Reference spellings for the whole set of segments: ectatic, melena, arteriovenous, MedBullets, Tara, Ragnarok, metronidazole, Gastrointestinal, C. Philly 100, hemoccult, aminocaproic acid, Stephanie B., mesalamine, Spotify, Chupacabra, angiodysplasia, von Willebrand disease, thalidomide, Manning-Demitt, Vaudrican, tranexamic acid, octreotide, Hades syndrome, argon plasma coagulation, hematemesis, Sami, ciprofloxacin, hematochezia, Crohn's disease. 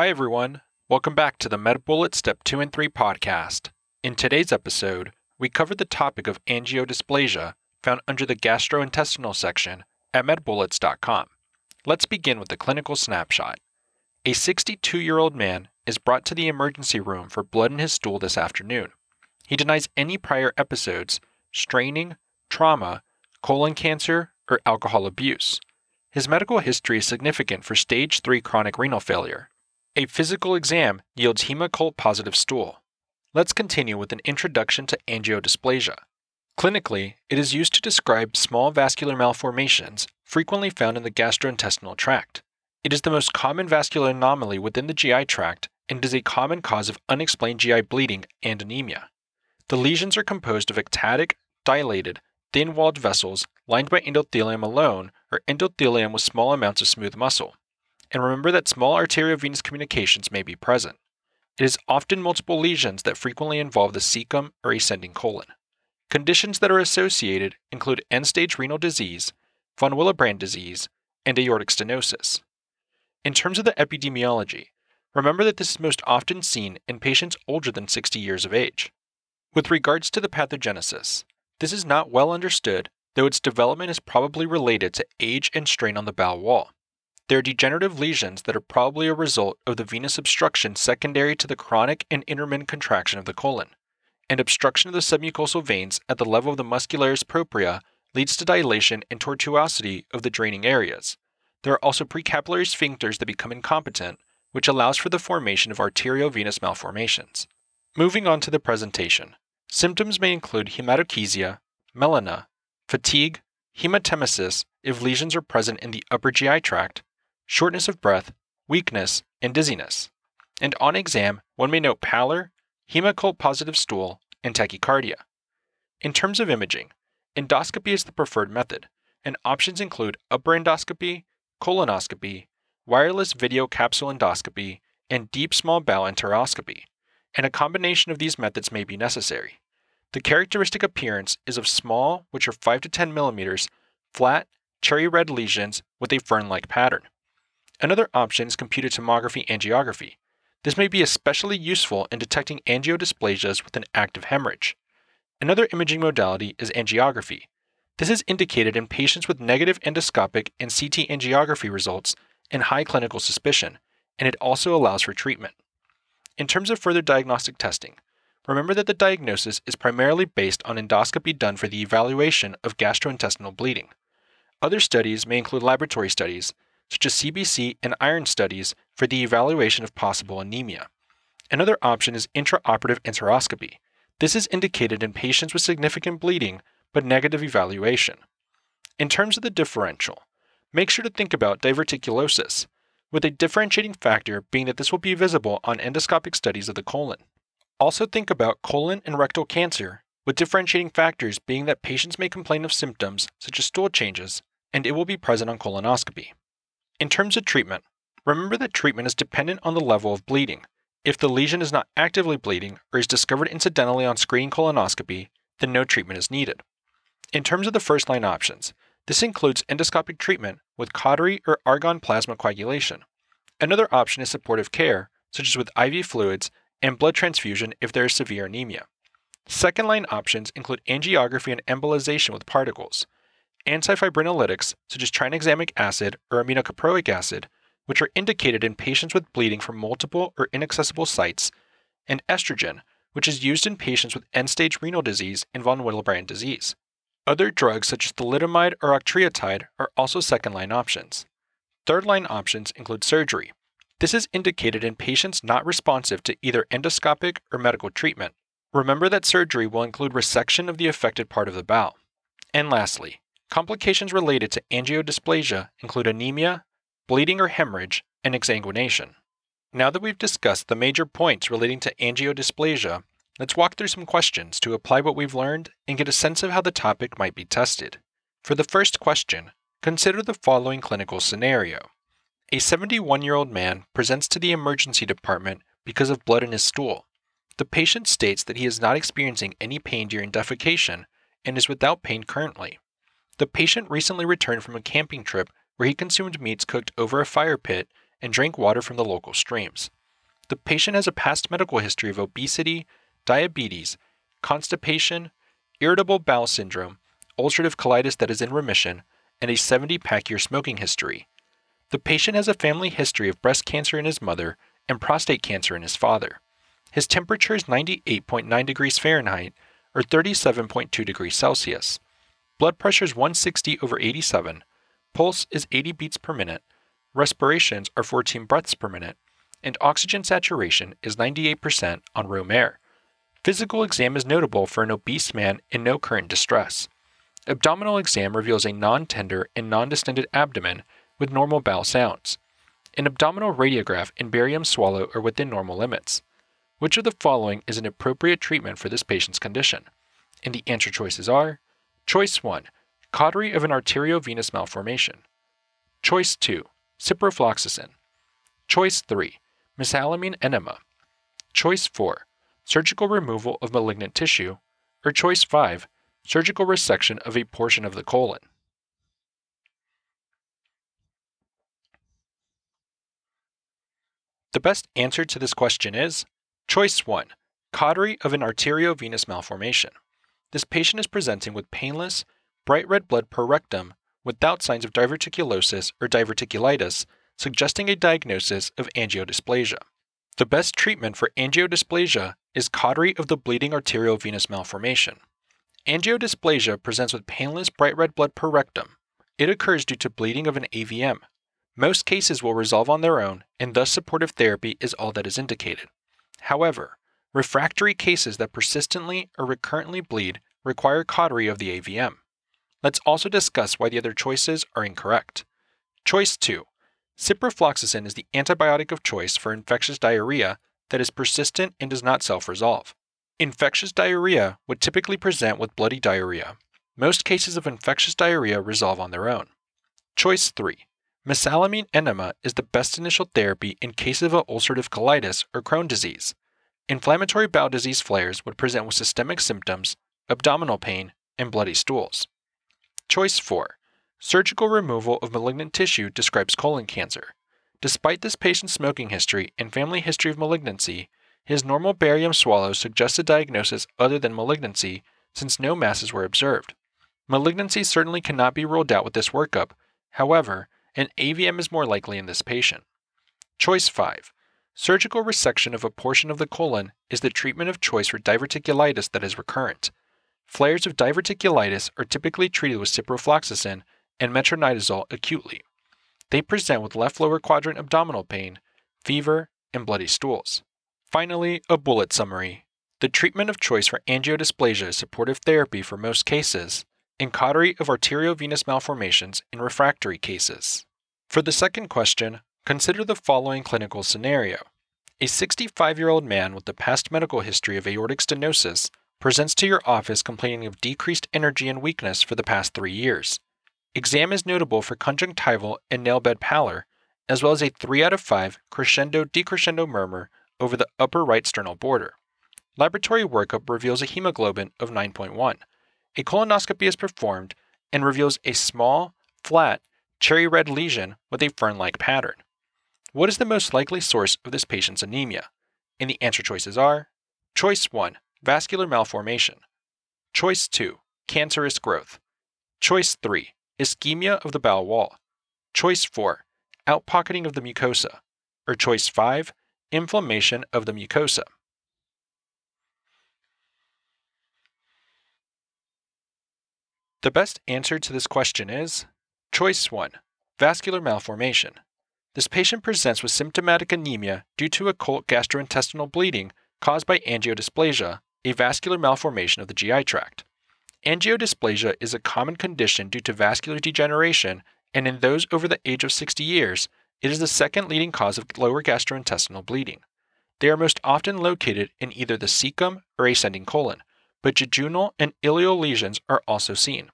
Hi everyone, welcome back to the MedBullets Step 2 and 3 podcast. In today's episode, we covered the topic of angiodysplasia found under the gastrointestinal section at medbullets.com. Let's begin with the clinical snapshot. A 62-year-old man is brought to the emergency room for blood in his stool this afternoon. He denies any prior episodes, straining, trauma, colon cancer, or alcohol abuse. His medical history is significant for stage 3 chronic renal failure. A physical exam yields hemoccult positive stool. Let's continue with an introduction to angiodysplasia. Clinically, it is used to describe small vascular malformations frequently found in the gastrointestinal tract. It is the most common vascular anomaly within the GI tract and is a common cause of unexplained GI bleeding and anemia. The lesions are composed of ectatic, dilated, thin-walled vessels lined by endothelium alone or endothelium with small amounts of smooth muscle. And remember that small arteriovenous communications may be present. It is often multiple lesions that frequently involve the cecum or ascending colon. Conditions that are associated include end-stage renal disease, von Willebrand disease, and aortic stenosis. In terms of the epidemiology, remember that this is most often seen in patients older than 60 years of age. With regards to the pathogenesis, this is not well understood, though its development is probably related to age and strain on the bowel wall. There are degenerative lesions that are probably a result of the venous obstruction secondary to the chronic and intermittent contraction of the colon, and obstruction of the submucosal veins at the level of the muscularis propria leads to dilation and tortuosity of the draining areas. There are also precapillary sphincters that become incompetent, which allows for the formation of arteriovenous malformations. Moving on to the presentation, symptoms may include hematochezia, melena, fatigue, hematemesis if lesions are present in the upper GI tract, shortness of breath, weakness, and dizziness. And on exam, one may note pallor, hemoccult positive stool, and tachycardia. In terms of imaging, endoscopy is the preferred method, and options include upper endoscopy, colonoscopy, wireless video capsule endoscopy, and deep small bowel enteroscopy, and a combination of these methods may be necessary. The characteristic appearance is of small, which are 5 to 10 millimeters, flat, cherry-red lesions with a fern-like pattern. Another option is computed tomography angiography. This may be especially useful in detecting angiodysplasias with an active hemorrhage. Another imaging modality is angiography. This is indicated in patients with negative endoscopic and CT angiography results and high clinical suspicion, and it also allows for treatment. In terms of further diagnostic testing, remember that the diagnosis is primarily based on endoscopy done for the evaluation of gastrointestinal bleeding. Other studies may include laboratory studies, such as CBC and iron studies for the evaluation of possible anemia. Another option is intraoperative enteroscopy. This is indicated in patients with significant bleeding but negative evaluation. In terms of the differential, make sure to think about diverticulosis, with a differentiating factor being that this will be visible on endoscopic studies of the colon. Also think about colon and rectal cancer, with differentiating factors being that patients may complain of symptoms such as stool changes, and it will be present on colonoscopy. In terms of treatment, remember that treatment is dependent on the level of bleeding. If the lesion is not actively bleeding or is discovered incidentally on screening colonoscopy, then no treatment is needed. In terms of the first-line options, this includes endoscopic treatment with cautery or argon plasma coagulation. Another option is supportive care, such as with IV fluids and blood transfusion if there is severe anemia. Second-line options include angiography and embolization with particles, antifibrinolytics such as tranexamic acid or aminocaproic acid, which are indicated in patients with bleeding from multiple or inaccessible sites, and estrogen, which is used in patients with end-stage renal disease and von Willebrand disease. Other drugs such as thalidomide or octreotide are also second-line options. Third-line options include surgery. This is indicated in patients not responsive to either endoscopic or medical treatment. Remember that surgery will include resection of the affected part of the bowel. And lastly, complications related to angiodysplasia include anemia, bleeding or hemorrhage, and exsanguination. Now that we've discussed the major points relating to angiodysplasia, let's walk through some questions to apply what we've learned and get a sense of how the topic might be tested. For the first question, consider the following clinical scenario. A 71-year-old man presents to the emergency department because of blood in his stool. The patient states that he is not experiencing any pain during defecation and is without pain currently. The patient recently returned from a camping trip where he consumed meats cooked over a fire pit and drank water from the local streams. The patient has a past medical history of obesity, diabetes, constipation, irritable bowel syndrome, ulcerative colitis that is in remission, and a 70-pack-year smoking history. The patient has a family history of breast cancer in his mother and prostate cancer in his father. His temperature is 98.9 degrees Fahrenheit or 37.2 degrees Celsius. Blood pressure is 160/87, pulse is 80 beats per minute, respirations are 14 breaths per minute, and oxygen saturation is 98% on room air. Physical exam is notable for an obese man in no current distress. Abdominal exam reveals a non-tender and non-distended abdomen with normal bowel sounds. An abdominal radiograph and barium swallow are within normal limits. Which of the following is an appropriate treatment for this patient's condition? And the answer choices are: Choice 1, cautery of an arteriovenous malformation. Choice 2, ciprofloxacin. Choice 3, mesalamine enema. Choice 4, surgical removal of malignant tissue. Or choice 5, surgical resection of a portion of the colon. The best answer to this question is Choice 1, cautery of an arteriovenous malformation. This patient is presenting with painless, bright red blood per rectum without signs of diverticulosis or diverticulitis, suggesting a diagnosis of angiodysplasia. The best treatment for angiodysplasia is cautery of the bleeding arteriovenous malformation. Angiodysplasia presents with painless, bright red blood per rectum. It occurs due to bleeding of an AVM. Most cases will resolve on their own, and thus supportive therapy is all that is indicated. However, refractory cases that persistently or recurrently bleed require cautery of the AVM. Let's also discuss why the other choices are incorrect. Choice 2. Ciprofloxacin is the antibiotic of choice for infectious diarrhea that is persistent and does not self-resolve. Infectious diarrhea would typically present with bloody diarrhea. Most cases of infectious diarrhea resolve on their own. Choice 3. Mesalamine enema is the best initial therapy in case of ulcerative colitis or Crohn's disease. Inflammatory bowel disease flares would present with systemic symptoms, abdominal pain, and bloody stools. Choice 4. Surgical removal of malignant tissue describes colon cancer. Despite this patient's smoking history and family history of malignancy, his normal barium swallow suggests a diagnosis other than malignancy since no masses were observed. Malignancy certainly cannot be ruled out with this workup, however, an AVM is more likely in this patient. Choice 5. Surgical resection of a portion of the colon is the treatment of choice for diverticulitis that is recurrent. Flares of diverticulitis are typically treated with ciprofloxacin and metronidazole acutely. They present with left lower quadrant abdominal pain, fever, and bloody stools. Finally, a bullet summary. The treatment of choice for angiodysplasia is supportive therapy for most cases, and cautery of arteriovenous malformations in refractory cases. For the second question, consider the following clinical scenario. A 65-year-old man with a past medical history of aortic stenosis presents to your office complaining of decreased energy and weakness for the past 3 years. Exam is notable for conjunctival and nail bed pallor, as well as a 3 out of 5 crescendo-decrescendo murmur over the upper right sternal border. Laboratory workup reveals a hemoglobin of 9.1. A colonoscopy is performed and reveals a small, flat, cherry red lesion with a fern-like pattern. What is the most likely source of this patient's anemia? And the answer choices are: Choice 1, vascular malformation. Choice 2, cancerous growth. Choice 3, ischemia of the bowel wall. Choice 4, outpocketing of the mucosa. Or choice 5, inflammation of the mucosa. The best answer to this question is Choice 1, vascular malformation. This patient presents with symptomatic anemia due to occult gastrointestinal bleeding caused by angiodysplasia, a vascular malformation of the GI tract. Angiodysplasia is a common condition due to vascular degeneration, and in those over the age of 60 years, it is the second leading cause of lower gastrointestinal bleeding. They are most often located in either the cecum or ascending colon, but jejunal and ileal lesions are also seen.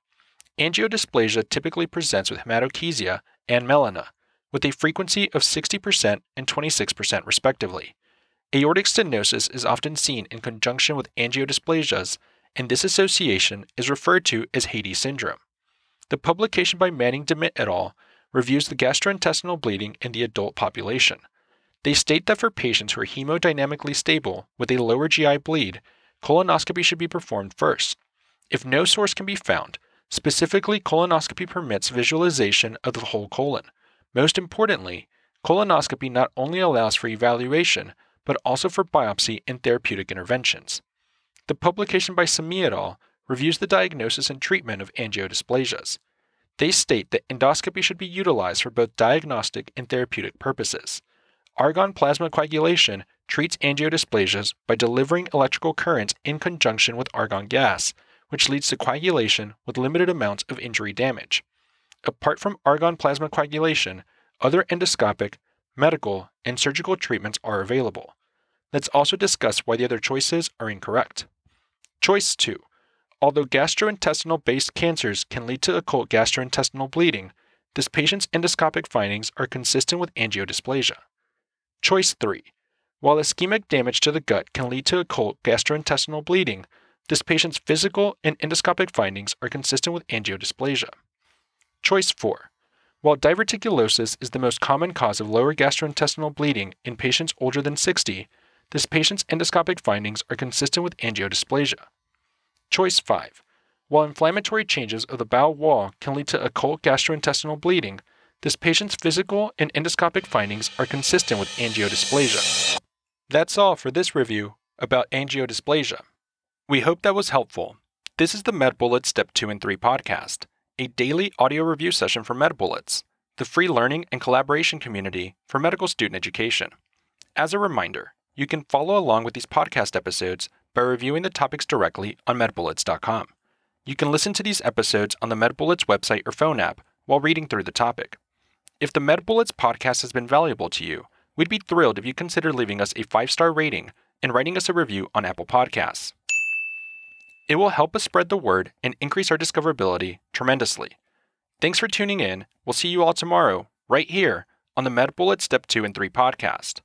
Angiodysplasia typically presents with hematochezia and melena, with a frequency of 60% and 26% respectively. Aortic stenosis is often seen in conjunction with angiodysplasias, and this association is referred to as Hades syndrome. The publication by Manning-Demitt et al. reviews the gastrointestinal bleeding in the adult population. They state that for patients who are hemodynamically stable with a lower GI bleed, colonoscopy should be performed first. If no source can be found, specifically colonoscopy permits visualization of the whole colon. Most importantly, colonoscopy not only allows for evaluation, but also for biopsy and therapeutic interventions. The publication by Sami et al. Reviews the diagnosis and treatment of angiodysplasias. They state that endoscopy should be utilized for both diagnostic and therapeutic purposes. Argon plasma coagulation treats angiodysplasias by delivering electrical currents in conjunction with argon gas, which leads to coagulation with limited amounts of injury damage. Apart from argon plasma coagulation, other endoscopic, medical, and surgical treatments are available. Let's also discuss why the other choices are incorrect. Choice 2. Although gastrointestinal-based cancers can lead to occult gastrointestinal bleeding, this patient's endoscopic findings are consistent with angiodysplasia. Choice 3. While ischemic damage to the gut can lead to occult gastrointestinal bleeding, this patient's physical and endoscopic findings are consistent with angiodysplasia. Choice 4. While diverticulosis is the most common cause of lower gastrointestinal bleeding in patients older than 60, this patient's endoscopic findings are consistent with angiodysplasia. Choice 5. While inflammatory changes of the bowel wall can lead to occult gastrointestinal bleeding, this patient's physical and endoscopic findings are consistent with angiodysplasia. That's all for this review about angiodysplasia. We hope that was helpful. This is the MedBullets Step 2 and 3 podcast, a daily audio review session for MedBullets, the free learning and collaboration community for medical student education. As a reminder, you can follow along with these podcast episodes by reviewing the topics directly on medbullets.com. You can listen to these episodes on the MedBullets website or phone app while reading through the topic. If the MedBullets podcast has been valuable to you, we'd be thrilled if you consider leaving us a 5-star rating and writing us a review on Apple Podcasts. It will help us spread the word and increase our discoverability tremendously. Thanks for tuning in. We'll see you all tomorrow, right here, on the MedBullets Step 2 and 3 podcast.